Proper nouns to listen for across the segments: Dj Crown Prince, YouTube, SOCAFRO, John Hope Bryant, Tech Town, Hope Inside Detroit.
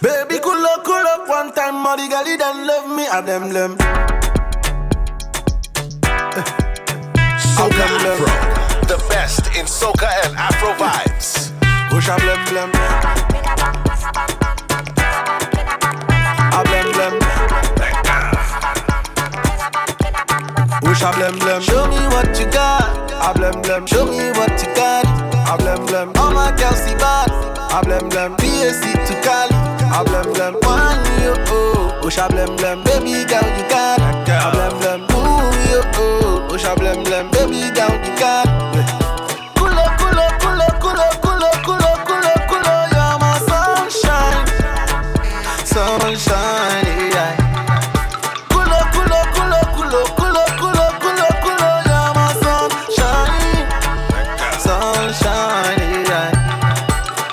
Baby, cool up, one time, Molly Gally done love me, I them lem. Soca Afro, the best in soca and Afro vibes. Push up, blem blem. I blem blem. Push up, blem blem. Show me what you got. I blem blem. Show me what you got. I blem blem. All my girls see bad. I blem blem. BSC to Cali. I blem blem, one yo oh, oh sha blem blem, baby girl you got. I blem blem, ooh yo oh, oh sha blem blem, baby girl you got. Kulo kulo kulo kulo kulo kulo kulo kulo, you're my sunshine, sunshine. Kulo kulo kulo kulo kulo kulo kulo kulo, you're my sunshine, sunshine.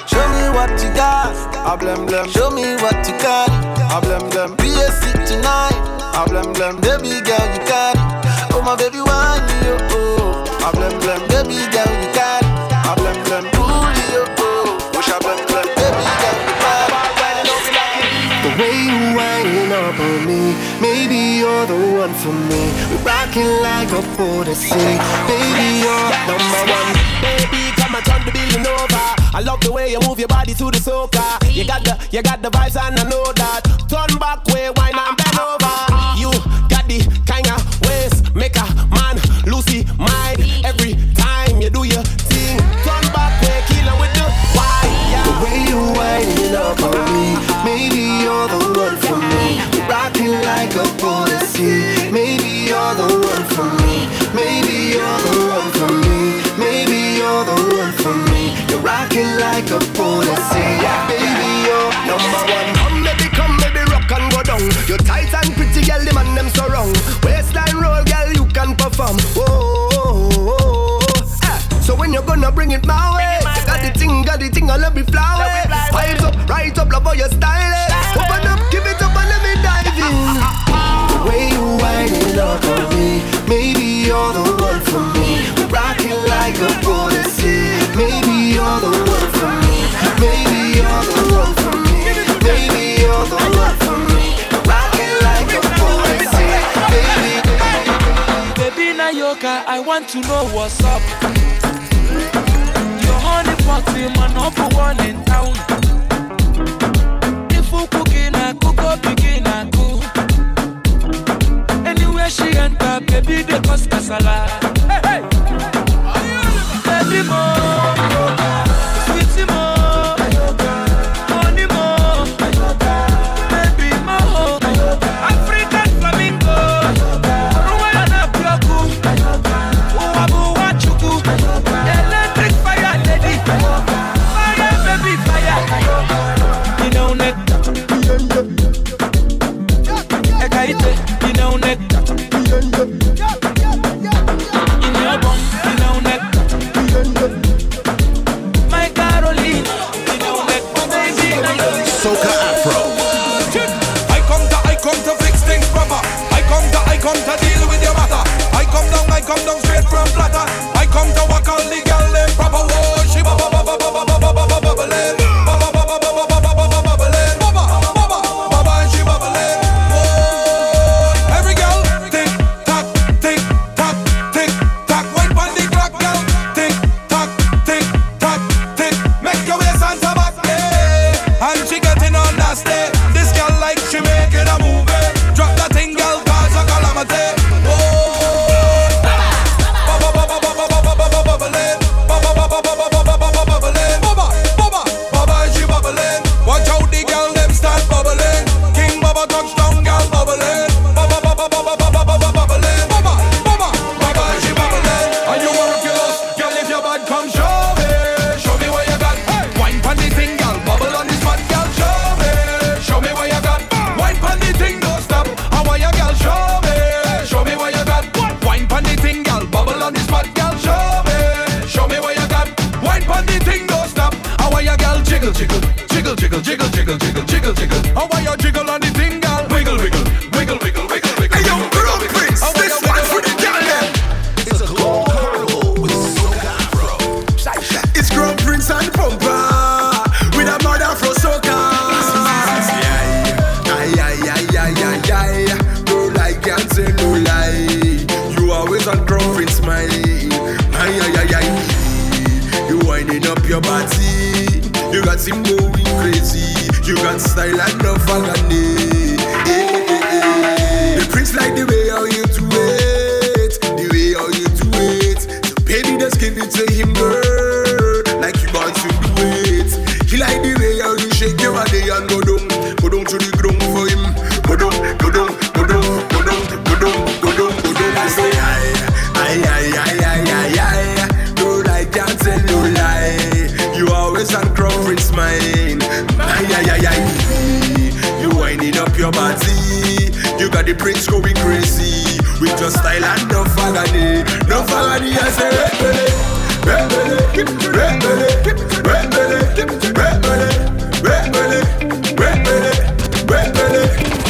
Show me what you got. I blem blem, show me what you got. I blem blem, BSC tonight. I blem blem, baby girl you got. Oh my baby, why you oh? I blem blem, baby girl you got. I blem blem, pull you oh. Push I blem blem, baby girl you got. The way you winding up on me, maybe you're the one for me. We're rocking like a port of sea. Baby, you're number one. Baby, come and turn the building over. I love the way you move your body to the soca. You got the vibes and I know that. Turn back way, wine and bend over. You got the kind of ways make a man lose his mind every time you do your thing. Turn back way, killer with the wine. Yeah. The way you winding up on me, maybe you're the one for me. Rocking like a policy, maybe you're the one for me. Maybe you're the one for me. Maybe you're the one for me. Rockin' like a fool, I say, yeah, baby, you're number one. Come, baby, rock and go down. You're tight and pretty, girl, the man them so wrong. Waistline roll, girl, you can perform. Oh. So when you're gonna bring it my way? Got the thing, I love me flower. Vibes up, right up, love all your style. Open up, give it up and let me dive in. The way you winding up on me, maybe you're the one for me. Rockin' like a fool, I say. Maybe you're the one for me. Maybe you're the one for me. Maybe you're the one for me. Rockin' like a poison, baby. Baby Nayoka, I want to know what's up. You're on the party, my number one in town. If you cookin', I cook up, begin and cook. Anywhere she enter, baby, they cause casala. Hey, hey, baby, more. It's Crown Prince and Pumper with a murder for soca. You got style and no vagani. The prince like the way how you do it, the way how you do it. So baby, just give it to him, girl, like you want to do it. He like the way how you shake your body and go down to the ground for him. Go down, go down, go down, go down, go down, go down, go down. I say aye, aye, aye, aye, aye, aye. No lie, can't tell no lie. You always on Crown Prince mine. Aye, aye, aye, aye. You winding up your body. You got the prince going crazy with your style and no faggoty. No faggoty, I say rebele, rebele, rebele, rebele, rebele, rebele, rebele, rebele, rebele, rebele, rebele,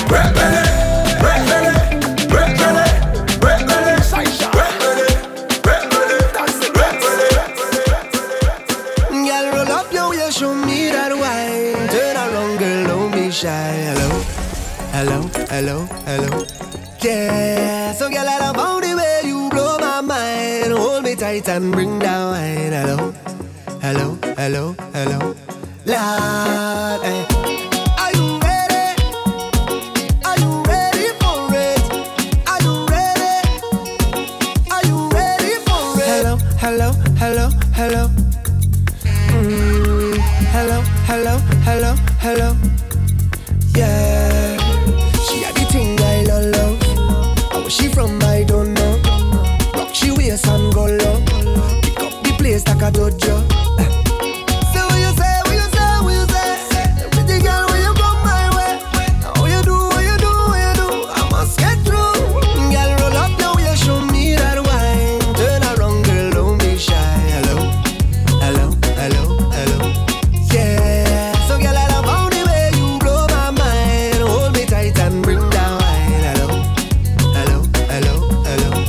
rebele, rebele, rebele. Girl, roll up your waist, show me that wine. Turn around, girl, don't be shy. Hello, hello, hello, hello. Yeah, so girl, I love all the way you blow my mind. Hold me tight and bring down wine. Hello, hello, hello, hello. Lord, eh. Are you ready? Are you ready for it? Are you ready? Are you ready for it? Hello, hello, hello, hello. Mm. Hello, hello, hello, hello. Yeah. She from I don't know. Rock she waist and go low. Pick up the place like a dojo. Say what you say, what you say, what you say. Pretty girl, when you come my way, how you do, what you do, what you do, I must get through. Girl, roll up now, you show me that wine. Turn around, girl, don't be shy. Hello, hello, hello, hello. Yeah, so girl, I love how the way you blow my mind. Hold me tight and bring down. Do me,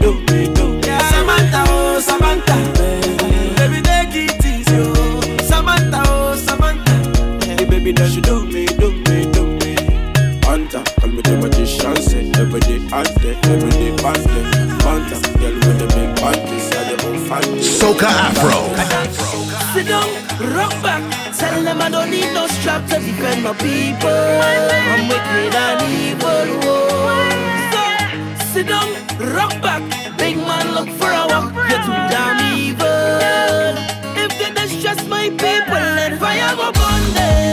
do me, do me. Yeah. Soca Afro. Sit down, rock back. Tell them I don't need no strap to defend my people. I'm wicked and evil. Whoa. So, sit down, rock back. Big man, look for a walk. You're too damn evil. If they distress my people, let fire go burn them.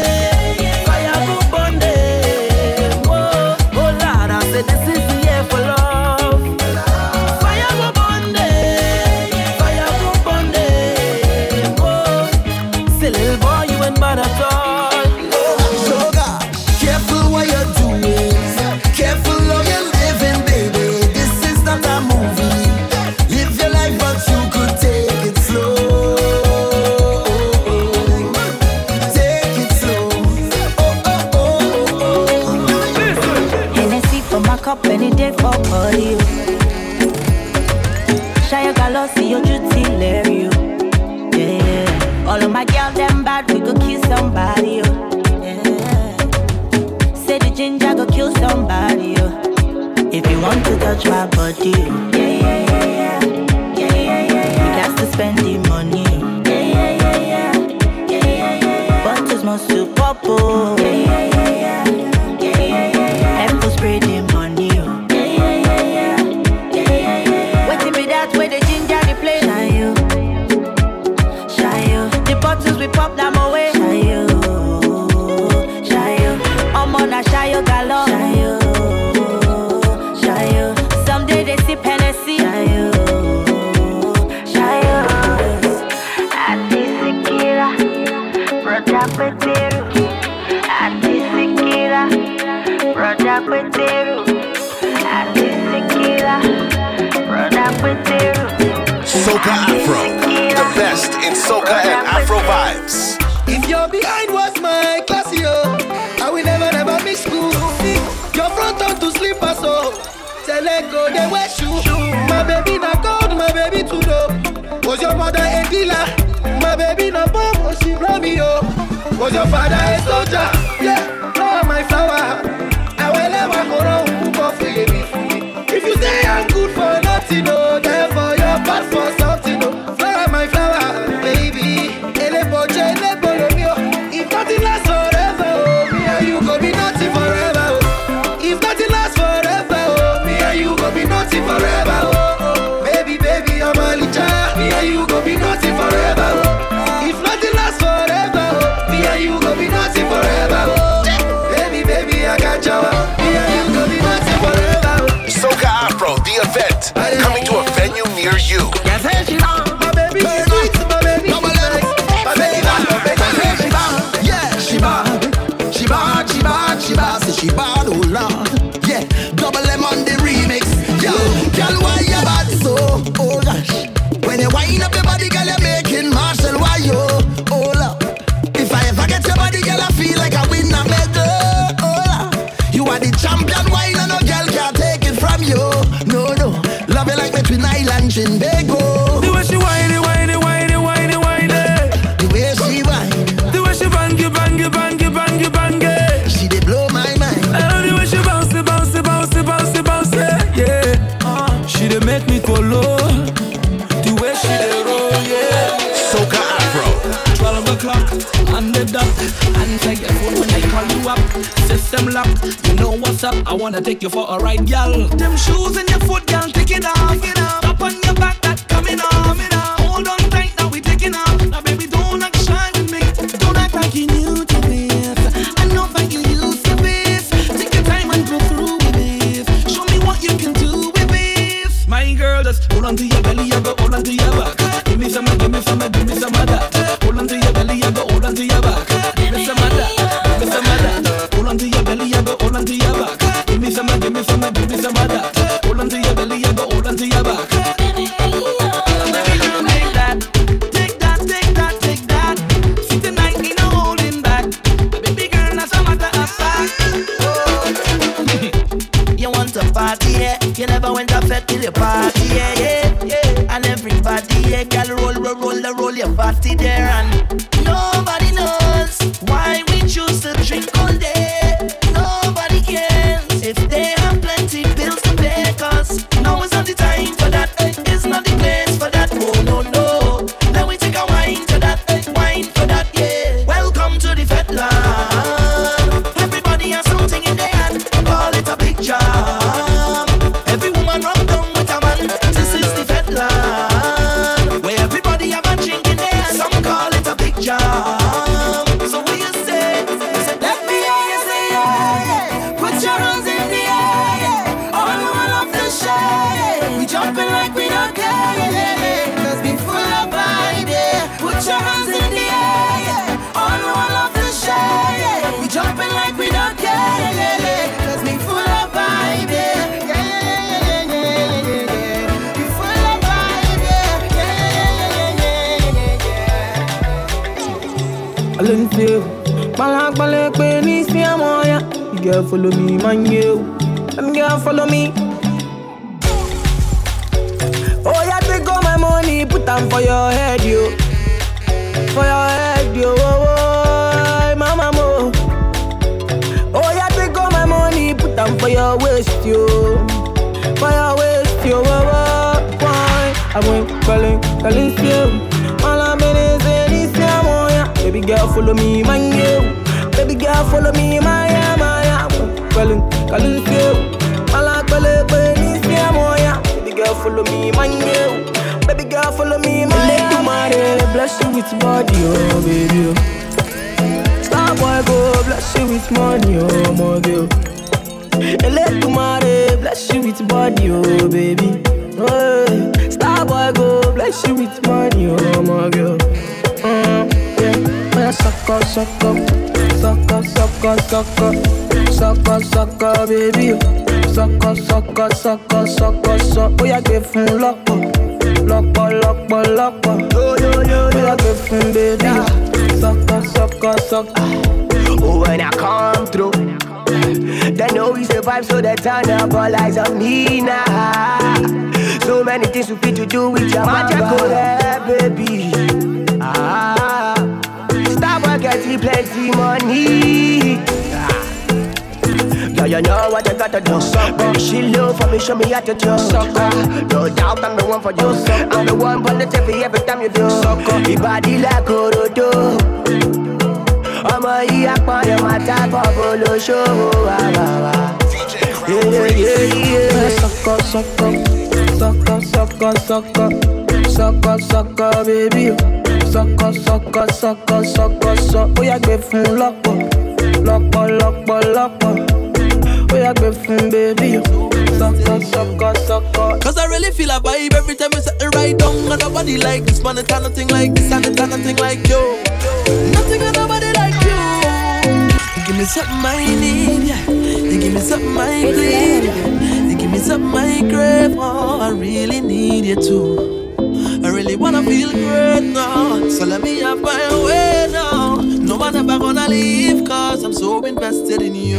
I wanna take you for a ride, y'all. Them shoes in your foot, y'all, take it off. Up on your back, that coming off. Hold on tight, now we taking off. Now baby, don't act shy with me. Don't act like you knew to this. I know that you used to this. Take your time and go through with this. Show me what you can do with this. My girl, just hold on to your belly, you go hold on to your back. Give me some, give me some, give me some of that. Hold on to your belly, you go hold on to your back. Give me some of that, give me some of that. Hold on to your belly, you go hold on to your back. Give me some, give me some of that. Hold on to your belly, you go hold on to your back. It's not the place for that. Oh no no. Balance you. Balak balak penis ya moya. You girl follow me, man you. Them girl follow me. Oh yeah, take all my money, put them for your head you. For your head you. Oh, oh mama mo. Oh yeah, take all my money, put them for your waist you. For your waist you. Oh, oh why? I went calling, calling you. Baby girl, follow me, man, yeah. Baby girl, follow me, my yeah, my yeah. Calling, calling, yeah. Malak, calling, calling, yeah, my yeah. Baby girl, follow me, man, yeah. Baby girl, follow me, my yeah. Let you marry, bless you with body, oh baby. Star boy go, bless you with money, oh my girl. Let you marry, bless you with body, oh baby. Hey. Star boy go, bless you with money, oh my girl. Sucker, sucker, sucker, sucker, sucker, sucker, sucker, baby. Sucker, sucker, sucker, sucker, sucker. Oh, yeah, give him lock up, lock up, lock up, lock up. Oh, yeah, give him, baby. Sucker, sucker, sucker. Oh, when I come through, they know we survive, so they turn up all eyes on me now. So many things we fit to do with your magical hair, baby. Ah. Plenty, plenty money. Yeah, you know what I gotta do. Baby, she love for me, show me how to do. No doubt I'm the one for you. I'm the one for the TV every time you do. Your body like Orodo. I'm a yak on your matter for polo show. Yeah, yeah, yeah. Sucker, sucker, sucker, sucker, sucker, sucker, sucker, baby. Sucker, sucker, sucker, sucker, sucker. Oh, yeah, give him lock up, lock up, lock up, lock up. Oh, yeah, give him, baby. Sucker, sucker, sucker. Cause I really feel a vibe every time you set it right down. Nobody like this man, it's nothing like this, and it's nothing like you. Nothing and nobody like you. You give me something I need, you give me something I need, you give me something I crave. Oh, I really need you too. I really wanna feel great now, so let me have my way now. No one ever gonna leave, cause I'm so invested in you.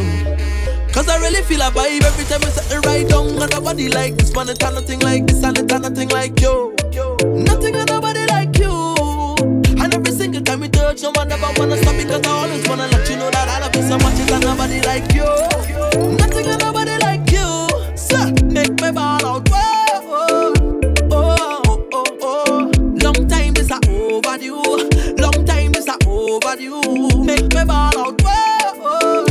Cause I really feel a vibe every time you set it right down. Got nobody like this man, it's nothing like this, and it's nothing like you. Nothing and nobody like you. And every single time we touch, no one ever wanna stop me, cause I always wanna let you know that I love you so much, and nobody like you. Nothing and nobody like you. Sir, make my ball out, whoa. Long time is a overdue. Make me ball out. Oh,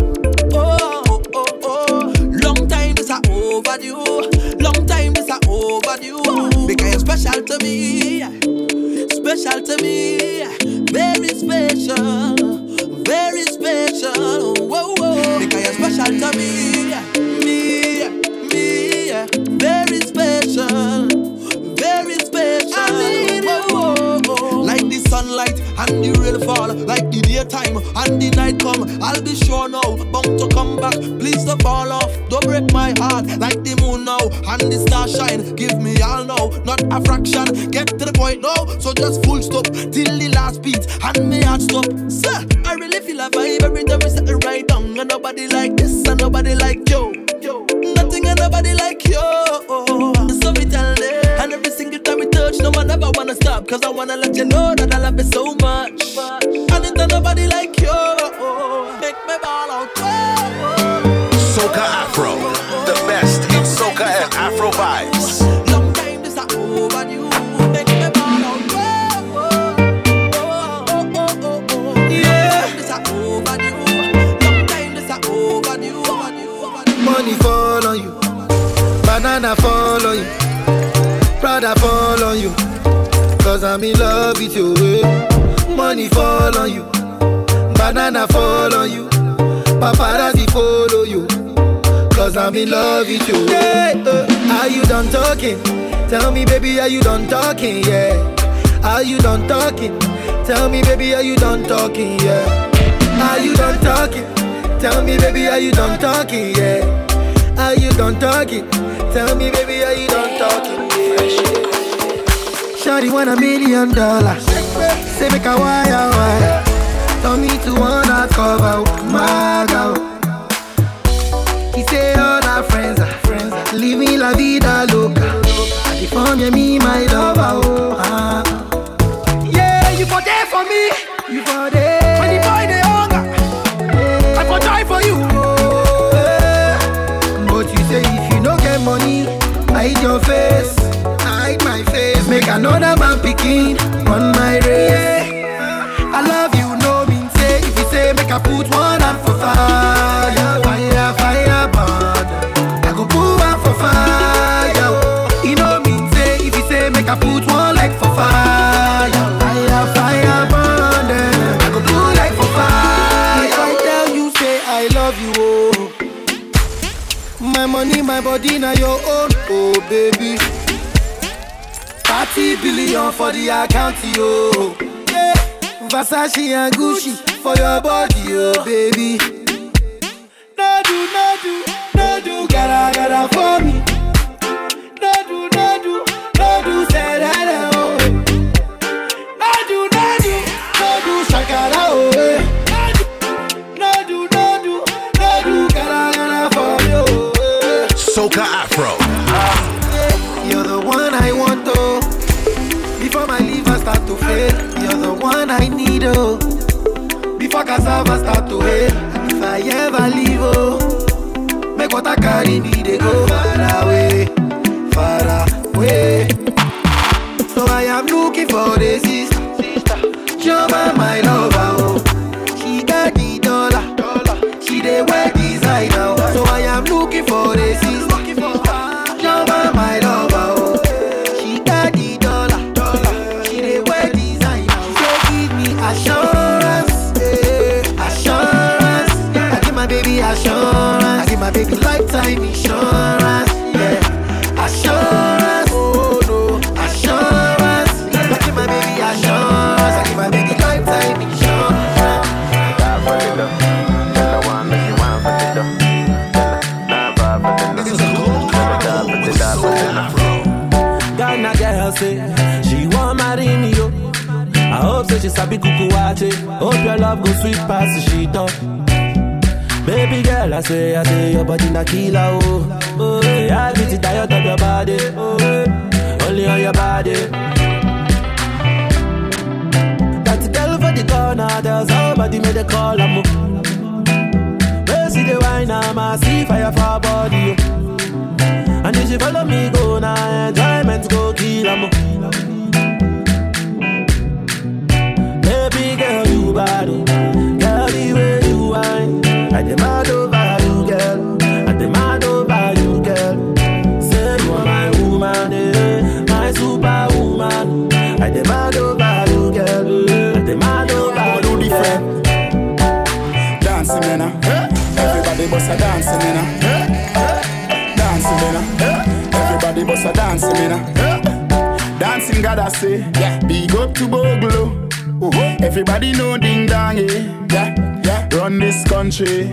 oh, oh, oh. Long time is a overdue. Long time is a overdue. Because you're special to me, special to me, very special, very special. Whoa, whoa. Because you're special to me, me, me, very special, very special. I mean, whoa, whoa. Like the sunlight and the rain fall, like the daytime and the night come. I'll be sure now, bound to come back. Please don't fall off, don't break my heart. Like the moon now and the star shine, give me all now, not a fraction. Get to the point now, so just full stop till the last beat and me heart stop. Sir, I really feel a vibe every time we set it right down. And nobody like this and nobody like you. Nothing and nobody like you. So we tell them. And every single time we touch, no one ever wanna stop. Cause I wanna let you know that I love you so much. And it's nobody like you. Make me ball out. Soca Afro, the best in Soca and Afro vibes. Long time this I over you. Make me ball out. Yeah. This I over you. Long time this I over you. Money fall on you. Banana fall on you. Prada fall on you, cause I'm in love with you. Money fall on you, banana fall on you, paparazzi follow you, cause I'm in love with you. Yeah, are you done talking? Tell me baby, are you done talking? Yeah. Are you done talking? Tell me baby, are you done talking? Yeah. Are you done talking? Tell me baby, are you done talking? Yeah. Are you done talking? Tell me baby, are you done talking? Shawty want $1 million. Say make a wire. Tell me to wanna cover my girl. He say all our friends living la vida loca. I deform you, me, my lover. Oh, ah. Yeah, you for there for me. You for there. When the boy they hunger, yeah. I for die for you. Oh, yeah. But you say if you no get money, hide your face, I hide my face. Make another man picking on my race. Yeah. I love you, no mean say. If you say make I put one hand for fire, fire burn. I go put one for fire. You know mean say. If you say make I put one leg for fire, fire burn. I go put leg for fire. If I tell you say I love you, oh. My money, my body, now your own, oh baby. 30 billion for the account, yo. Yeah. Versace and Gucci for your body, oh baby. No do, gotta for me. No do, say that, oh. No do, shakara, oh. No do, gotta for me, oh. Soca Afro. You're the one I want. Before my liver start to fail, you're the one I need, oh. Before cassava start to hail, if I ever leave, oh, make water carry me, they go far away. So I am looking for the sister, Joma, my lover, oh. She got the dollar, she the wear designer, oh. So I am looking for the sister, Joma, my lover. Assurance, I give my baby lifetime insurance, yeah. Assurance, oh no, assurance, yeah. I give my baby assurance, I give my baby lifetime insurance. Ghana girl say she want marry me, yo. I hope so she sabi kukuwache. Hope your love go sweet past she done. Baby girl, I say your body na killer, oh. Oh, yeah, I get it out of your body, oh, yeah. Only on your body. That girl for the corner, there's somebody made a call, I'm up. Where see the wine, I see fire for her body, oh. And if she follow me, go now, enjoyment go kill, I'm up. Baby girl, you bad, oh. Girl, the way you wine. I demand over you, girl. I demand over you, girl. Say you are my woman, eh? My superwoman. I demand over you, girl. I demand over you, girl. Dancing, nena. Everybody boss a dancing, nena. Dancing, nena. Everybody boss a dancing, nena. Dancing, God I say, yeah. Big up to Boglo. Uh-huh. Everybody know ding dong, eh? Yeah. Run this country.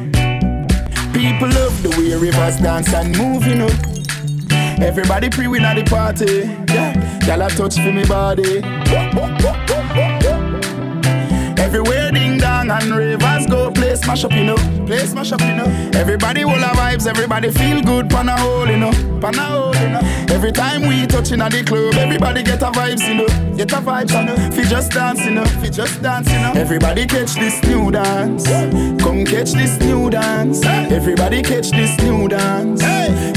People love the way rivers dance and move, you know. Everybody pre-win at the party. Yeah, y'all a touch for me body. Everywhere ding dong and rivers go. Play smash up, you know. Everybody all our vibes. Everybody feel good. Pan a hole, you know. Every time we touching at the club, everybody get a vibes, you know. Fi just dance, you know. Everybody catch this new dance. Come catch this new dance. Everybody catch this new dance.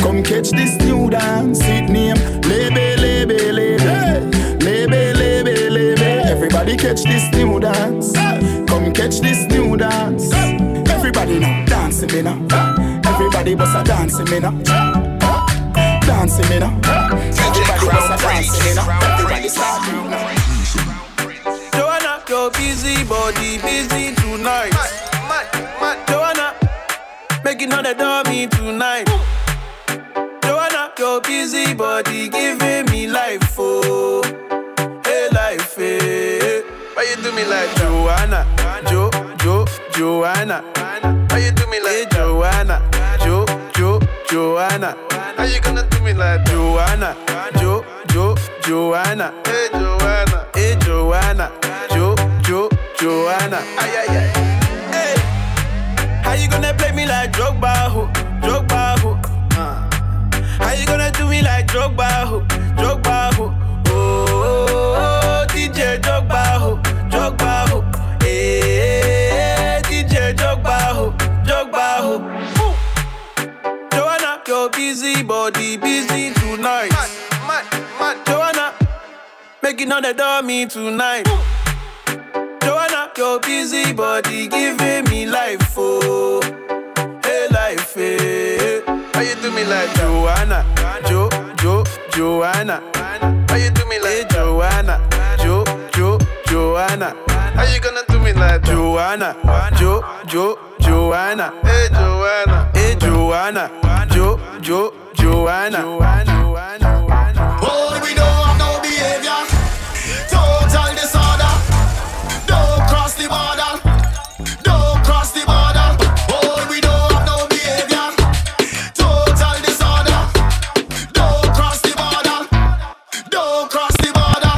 Come catch this new dance. It name Lebe. Everybody catch this new dance. Come catch this new dance. Everybody now dancing, me now. Everybody bossa dancing, me now. Dancing, me now. Everybody bossa dancing, me now. Everybody start moving now. Joanna, your busy body busy tonight. Mad. Joanna, making all the dummy tonight. Joanna, your busy body giving me life, oh, hey life, hey. Why you do me like Joanna, Joanna, how you do me like that? Joanna, Joanna, how you gonna do me like that? Joanna, Joanna, hey Joanna, Joanna, Joanna. Ay, ay, ay. Hey, how you gonna play me like Drogba, ho? Drogba, ho? How you gonna do me like Drogba, ho? Drogba, ho? Oh, oh, oh, oh, DJ Drogba, ho? Drogba, ho? Hey, DJ Drogba, ho? Drogba, ho? Ooh. Joanna, your busy body, busy tonight. Man, man, Joanna, making all the dummy tonight. Ooh. Joanna, your busy body giving me life, oh, hey life, hey. How you do me like Joanna, Jo, Jo, Joanna? How you do me like Joanna, Jo, Jo, Joanna? How you gonna do me like Joanna, Jo, Jo, Joanna? Hey Joanna, hey Joanna, Jo, Jo, Joanna? Oh, we don't have no behavior, total disorder. Don't cross the border. Don't cross the border. Oh, we don't have no behavior. Total disorder. Don't cross the border. Don't cross the border.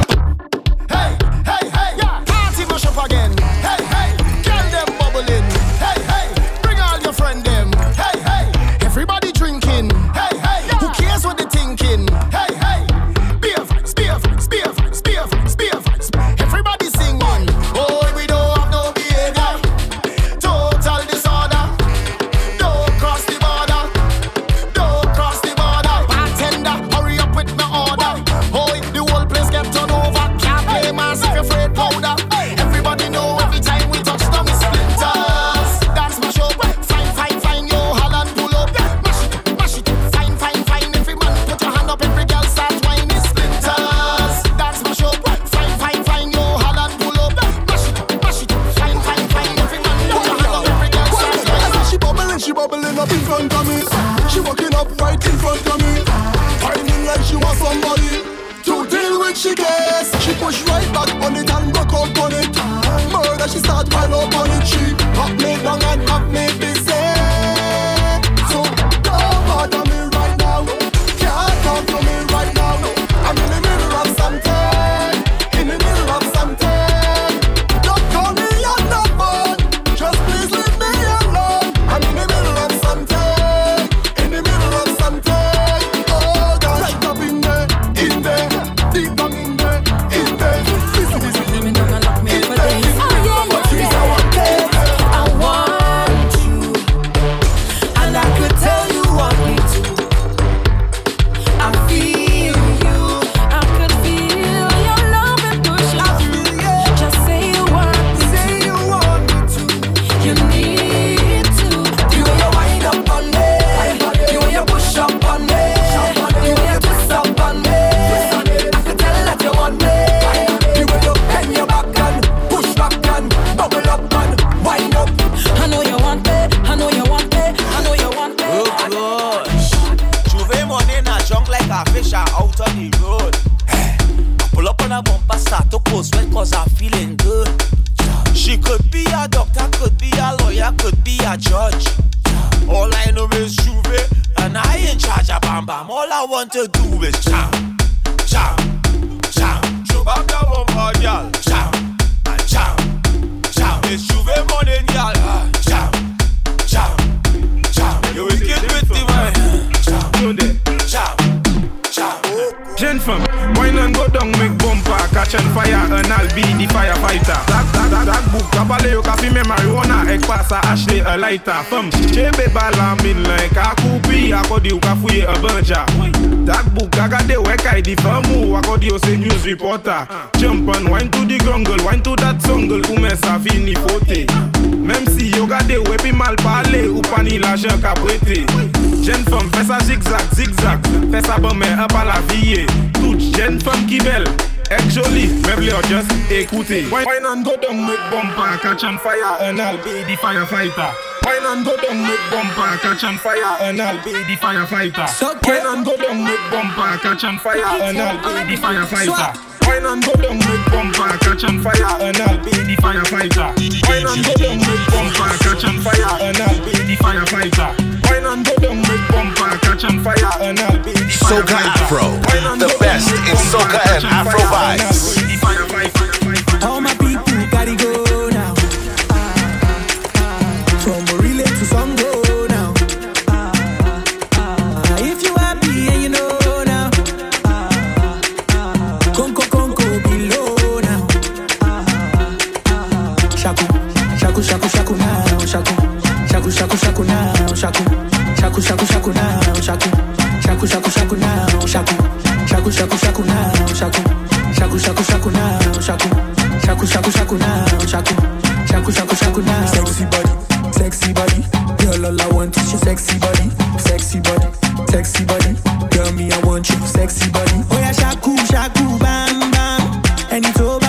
Hey, hey, hey, yeah. Party mash up again. Hey, hey, get them bubbling. Hey, hey, bring all your friend them. Hey, hey, everybody drinking. Hey, hey, yeah. Who cares what they thinking? Hey, hey, beer fights, beer fights, beer fights, beer fights, beer fights. Everybody singing. Femme, j'ai bébala mine l'un ka koupi, akodi ou ka fouye un banja. Tak bouk ka gade wek ay di femme ou akodi ou se news reporter. Jump on, wine to the grungle, wine to that jungle, ou men sa fini fote. Même si yo gade ou epi mal parler ou pa ni l'argent ka prete. Jeune femme, fais sa zigzag, zigzag, fais sa bon mais un pa la vie. Toute jeune femme qui belle. Actually, maybe I'll just écoute it. Why not go down with bumper, catch on fire, and I'll be the firefighter. Why not go down with bumper, catch on fire, and I'll be the firefighter. Why not go down with bumper, catch on fire, and I'll be the firefighter. Why not go down with bumper, catch on fire, and I'll be the firefighter. Why not go down with bumper, catch on fire, and I'll be the firefighter. Why not go down with bumper, catch on fire, and I'll be the firefighter. SOCAFRO, the best in soca and Afro. All my people gotta go now. shaku, shaku, shaku, shaku now, shaku, shaku, shaku, shaku now. Sexy body, girl all I want is your sexy body, sexy body, sexy body. Girl me I want you, sexy body. Oh yeah, shaku, shaku, bam, bam, and it's over.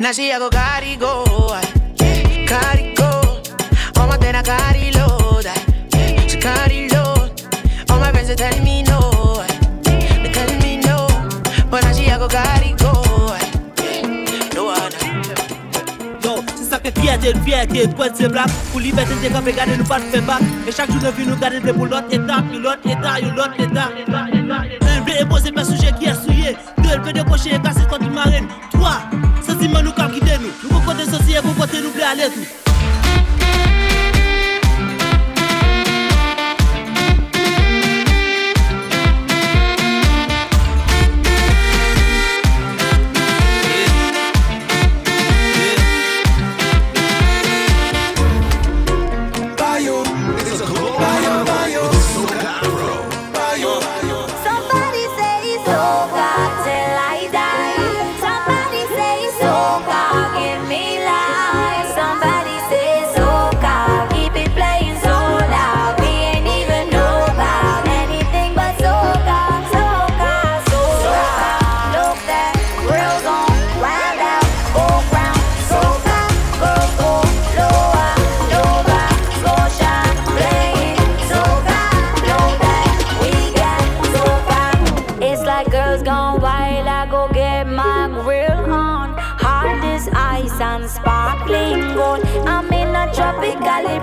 Now she a go carry go, carry go. All my things I carry load, she carry load. All my friends they tell me no, they tell me no. But now she a go carry go, no one. Yo, c'est ça que fierté, point c'est black. Pour liberté des gars, regardez nous pas de faire back. Et chaque jour de vie nous garde bleu pour l'autre étape, l'autre étape. Un bleu épousé mes sujets qui est souillé. Deux le fait de cocher et casser contre marine. Trois. Si man nous cap quitter nous, nous côté société, vous côté nous blé à l'aise.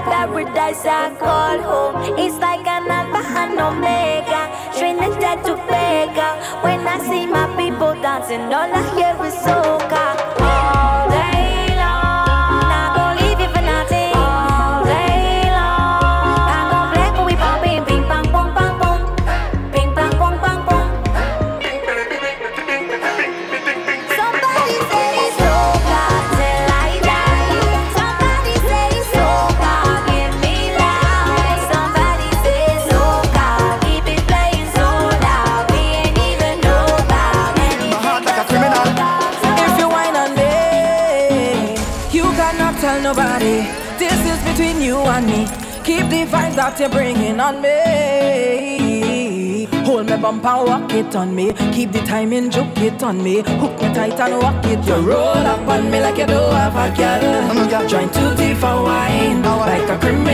Paradise I call home. It's like an alpha and omega, Trinidad to Vega. When I see my people dancing, all I hear is soca. All day. That you're bringing on me. Hold my bump and walk it on me. Keep the timing, juke it on me. Hook me tight and walk it. You roll up on me like you do have a girl. Join two teeth and wine like a criminal.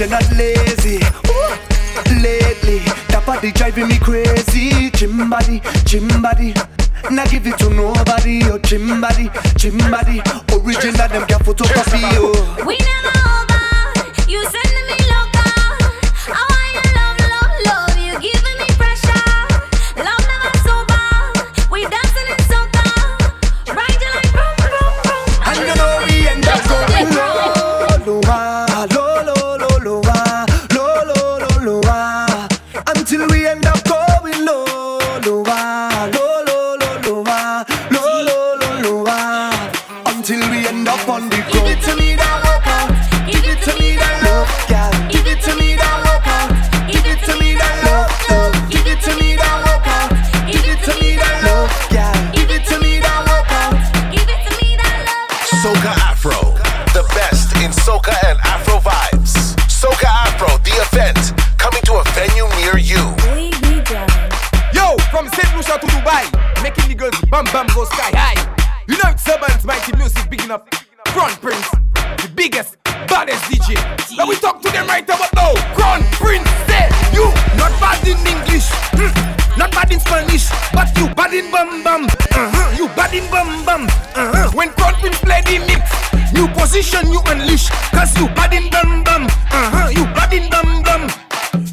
you're not lazy. Lately, that body driving me crazy. Gym body, gym body. Now give it to nobody. Oh, gym body, gym body. Original, them get photocopy. Oh, we never over. You sending me loca. I want your love, love, love. You giving me pressure. Love never sober. We dancing in soca. Ride you like boom, boom, boom. And you know we end up going low, low, low, low, low, low, low, low, low, until we end up going low, low, low, low, low, low, low, low, low, until we end up on the go. Give it to me that workout, give it to me that love, girl. Give it to me that workout, give it to me that love, love. Give it to me that workout, give it to me that love, girl. Give it to me that workout, give it to me that love. Soca Afro, the best in soca and Afro vibes. Soca Afro, the event, coming to a venue near you. Yo, from St. Lucia to Dubai, making the girls bam bam go sky high. You know it's Urban's mighty music, big enough. Crown Prince, the biggest, baddest DJ. Now we talk to them right about now. Crown Prince, say you not bad in English, not bad in Spanish, but you bad in bam bam. You bad in bam bam. When Crown Prince play the mix, new position you unleash, cause you bad in dum dum. You bad in dum dum.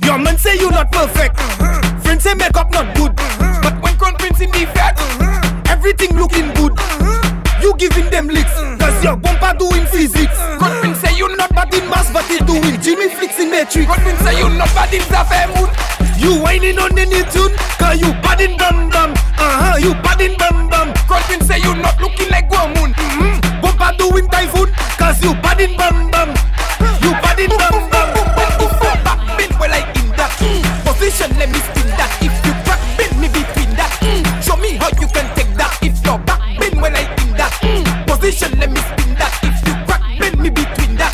Your man say you not perfect, friends say makeup not good, but when Crown Prince in the fat, everything looking good. You giving them licks, cause your bumper doing physics. Crown Prince say you not bad in mass, but he doing Jimmy Flicks in matrix. Crown Prince say you not bad in Zaffair Moon, you whining on any tune, cause you bad in dum dum. You bad in dum dum. Crown Prince say you not looking like Guamun. Bumper doing typhoon, cause you bad in bam bam. You bad in bam bam. When you fall back, bend well I in that position, let me spin that. If you crack, bend me between that. Show me how you can take that. If your back, bend well I in that position, let me spin that. If you crack, bend me between that.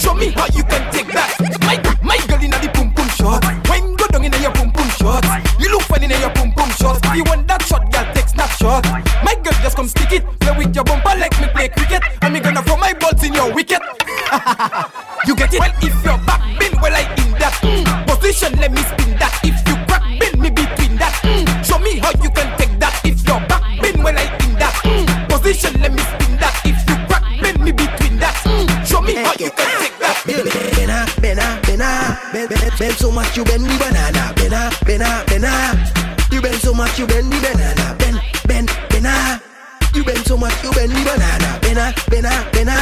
Show me how you can take that. My girl inna the pum pum shot. When go down inna your pum pum shot, you look funny inna your pum pum shot. You want that shot, girl, take snapshot. My girl just come stick it, play with your bumper like me play cricket. And me gonna throw my balls in your wicket. You get it? Well, if your back bend, well I in that position, let me spin that. If you crack, bend me between that. Show me how you can take that. If your back bend, well I in that position, let me spin that. If you crack, bend me between that. Show me how you can take that. Bena, bena, bena, bend so much you bend the banana. Bena, bena, bena. You bend so much, you bend the banana. Bend, bend, bend. You bend so much, you bend the banana. Bend, bend, bend.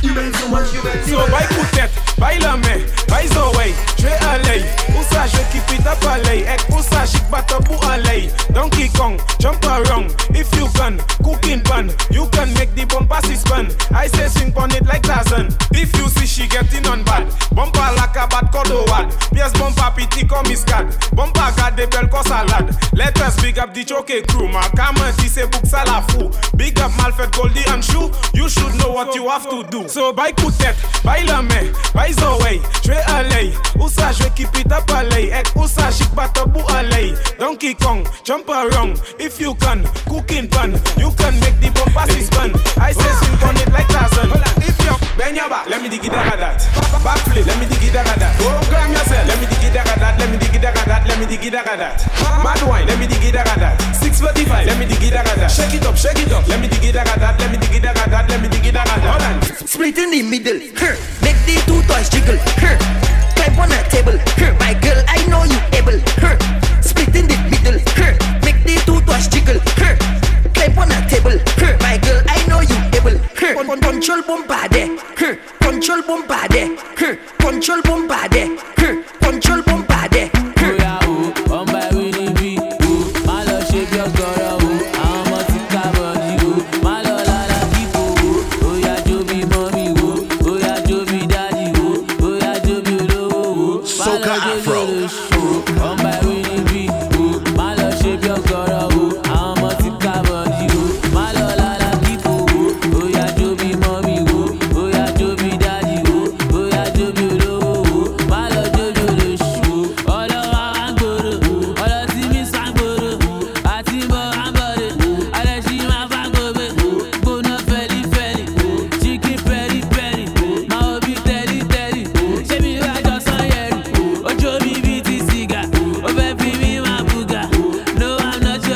You bend so much, you bend the banana. So by peut-être, by la main, by Zoé, je vais à l'œil. Pour ça, je kiffe ta palais. Et pour ça, je batte pour aller. Donkey Kong, jump around. If you can, cooking pan, you can make the bumper suspend. I say swing on it like Tarzan. If you see she getting on bad, bumper like a bad cordowad. Yes, bumper pity comme iscad. Bumper garde des belles cos salade. Let us big up the choke crew. Ma camin, si c'est bouc ça la fou. Big up Malfred, Goldie and Shoe. You should know what you have to do. So by coup de tête, by la main, by Zoé, je vais aller. Où ça je vais kipper ta palais. Et où ça chic batte pour aller. Donkey Kong, jump around. If you can, cooking pan, you can make the bumper suspend. I say swing on it like Tarzan. If you bend your back, let me dig it out of that. Backflip, let me dig it out of that. Go grab yourself, let me dig it out of that. Let me dig it out of that. Let me dig it out of that. Mad wine, let me dig it out of that. 645, let me dig it out of that. Shake it up, shake it up. Let me dig it out of that. Let me dig it out of that. Let me dig it out of that. Hold on. Split in the middle. Make the two toys jiggle. Climb on a table. My girl, I know you able. Split in the middle. Make the two toys jiggle. Climb on a table. My girl, I know you able. Control bumper there. Control bumper there. Control bumper there. Control bumper there. Oh yeah, oh, bumper with the beat.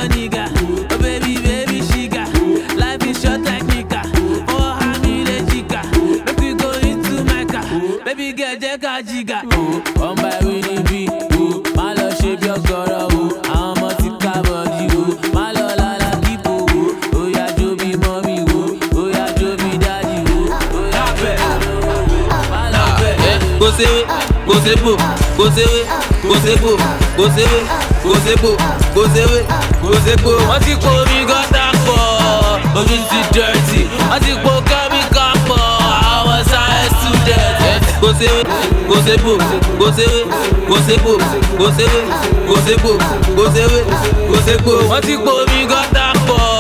your nigga. Oh baby, baby, she got life is short like nigga. Oh, how me the chica. Make we go into my car. Baby girl, check out jigga. On my Winnie B. Oh, my love shape your girl. Go I think we got that for, but it's dirty. I think we can for our science students. I think we got that for,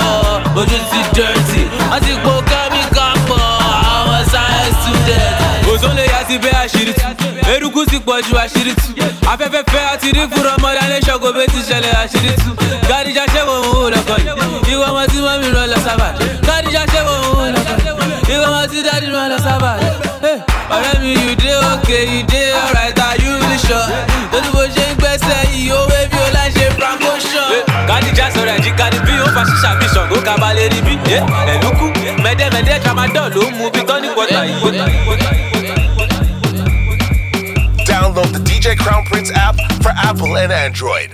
but it's dirty. I think we can for our science students. Goes only as if I Eruku si poju ashiri tu afefe fe ati ri fura mo da nation go be ti sele ashiri tu gari ja se wo na ko iwo mo ti mo mi ro la saba gari ja se wo na ko iwo mo ti da di ro la saba eh ọ̀rẹ́ mi you dey okay you dey alright are you sure don't go je gbese iyo we bi o la se promotion gari ja so re ji gari bi o fa sisa bi so go ka ba le ri bi eh eluku mede mede tramadol lo mu bi tonic water yi. Download the DJ Crown Prince app for Apple and Android.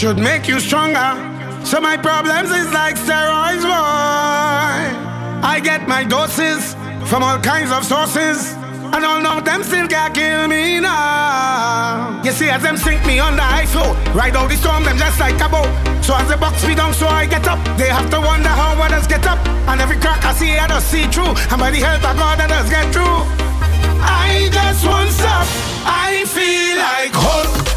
Should make you stronger. So my problems is like steroids, boy. I get my doses from all kinds of sources, and all of them still can't kill me now. You see, as them sink me on the ice floe, ride out the storm, them just like a boat. So as they box me down, so I get up. They have to wonder how others get up. And every crack I see, I just see through. And by the help of God, others get through. I just won't stop. I feel like hope.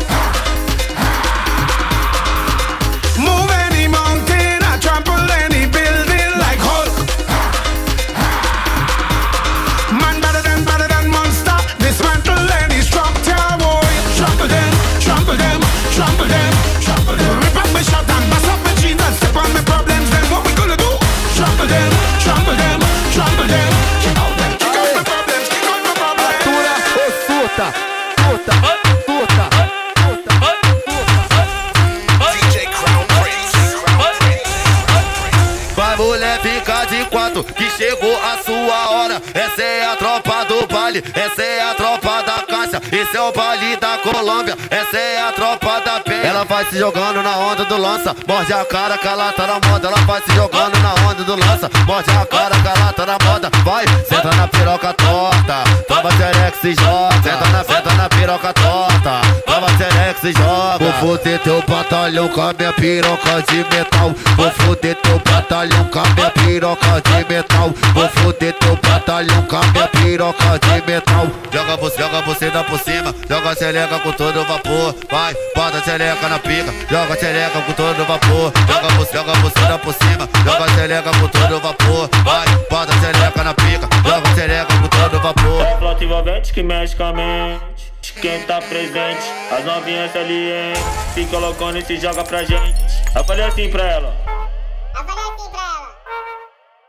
Que chegou a sua hora. Essa é a tropa do baile, essa é a tropa da caixa, esse é o baile da Colômbia, essa é a tropa da penha. Ela vai se jogando na onda do lança, morde a cara que ela tá na moda. Ela vai se jogando na onda do lança, morde a cara que ela tá na moda. Vai, senta na piroca torta, trava xereca se joga. Senta na piroca torta, trava xereca se joga. Vou foder teu batalhão com a minha piroca de metal. Vou foder teu batalhão com a minha piroca de metal. Vou foder teu batalhão com a minha piroca de metal. Joga você dá por cima, joga a xereca com todo o vapor. Vai, bota a xereca na pica, joga a xereca com todo o vapor. Joga você dá por cima, joga a xereca com todo o vapor. Vai, bota a xereca na pica, joga a xereca com todo o vapor. É planta envolvente que mexe com a mente. Quem tá presente, as novinhas salientes, se colocando e se joga pra gente. Eu falei assim pra ela.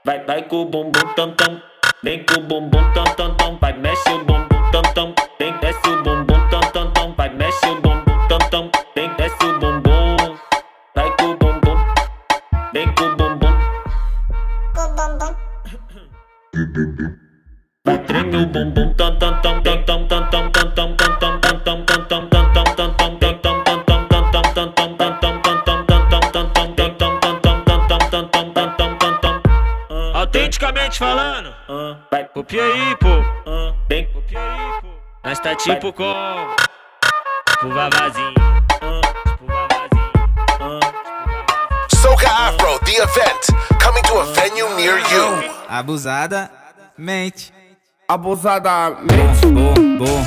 Vai com o bumbum tam tam, vem com o bumbum tam tam tam, vai mexe o bumbum tam tam, vem desce o bumbum. that's your bum bum dum dum. Bang, that's your bum bum. Like your bum bum. Bang, your bum bum. Go bum bum. Bang your bum bum dum dum dum dum dum dum dum dum dum dum dum dum dum. Autenticamente falando, vai pro Piauí, pô. Bem pro Piauí, pô. Nós tá tipo com Vavazinho. Soca Afro, the event, coming to a venue near you. Abusada, mente. Abusada, mente. Bom, bom,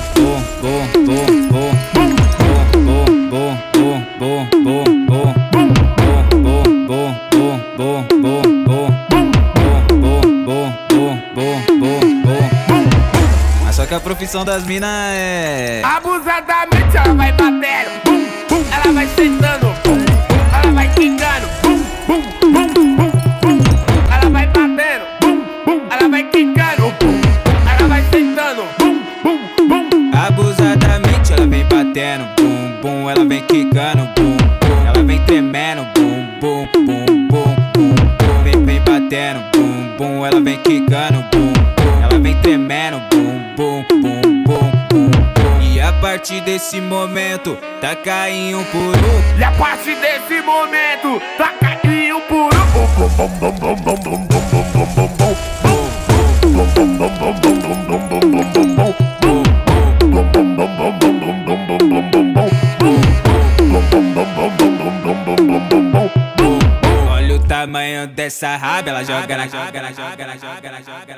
bom, bom, bom, bom. Só que a profissão das minas é... Abusadamente ela vai batendo, bum, bum. Ela vai sentando, bum, bum. Ela vai quicando, bum, bum, bum, bum, bum. Ela vai batendo, bum, bum. Ela vai quicando, bum. Ela vai sentando, bum, bum, bum. Abusadamente ela vem batendo, bum, bum. Ela vem quicando, bum, bum. Ela vem tremendo, bum, bum, bum, bum, bum, bum. Vem batendo, bum, bum. Ela vem quicando, bum, bum. Ela vem tremendo, bum. Bum, bum, bum, bum, bum. E a partir desse momento, tá caindo por um. E a partir desse momento, tá caindo por um. Olha o tamanho dessa raba, ela joga, ela joga, ela joga, ela joga, ela joga.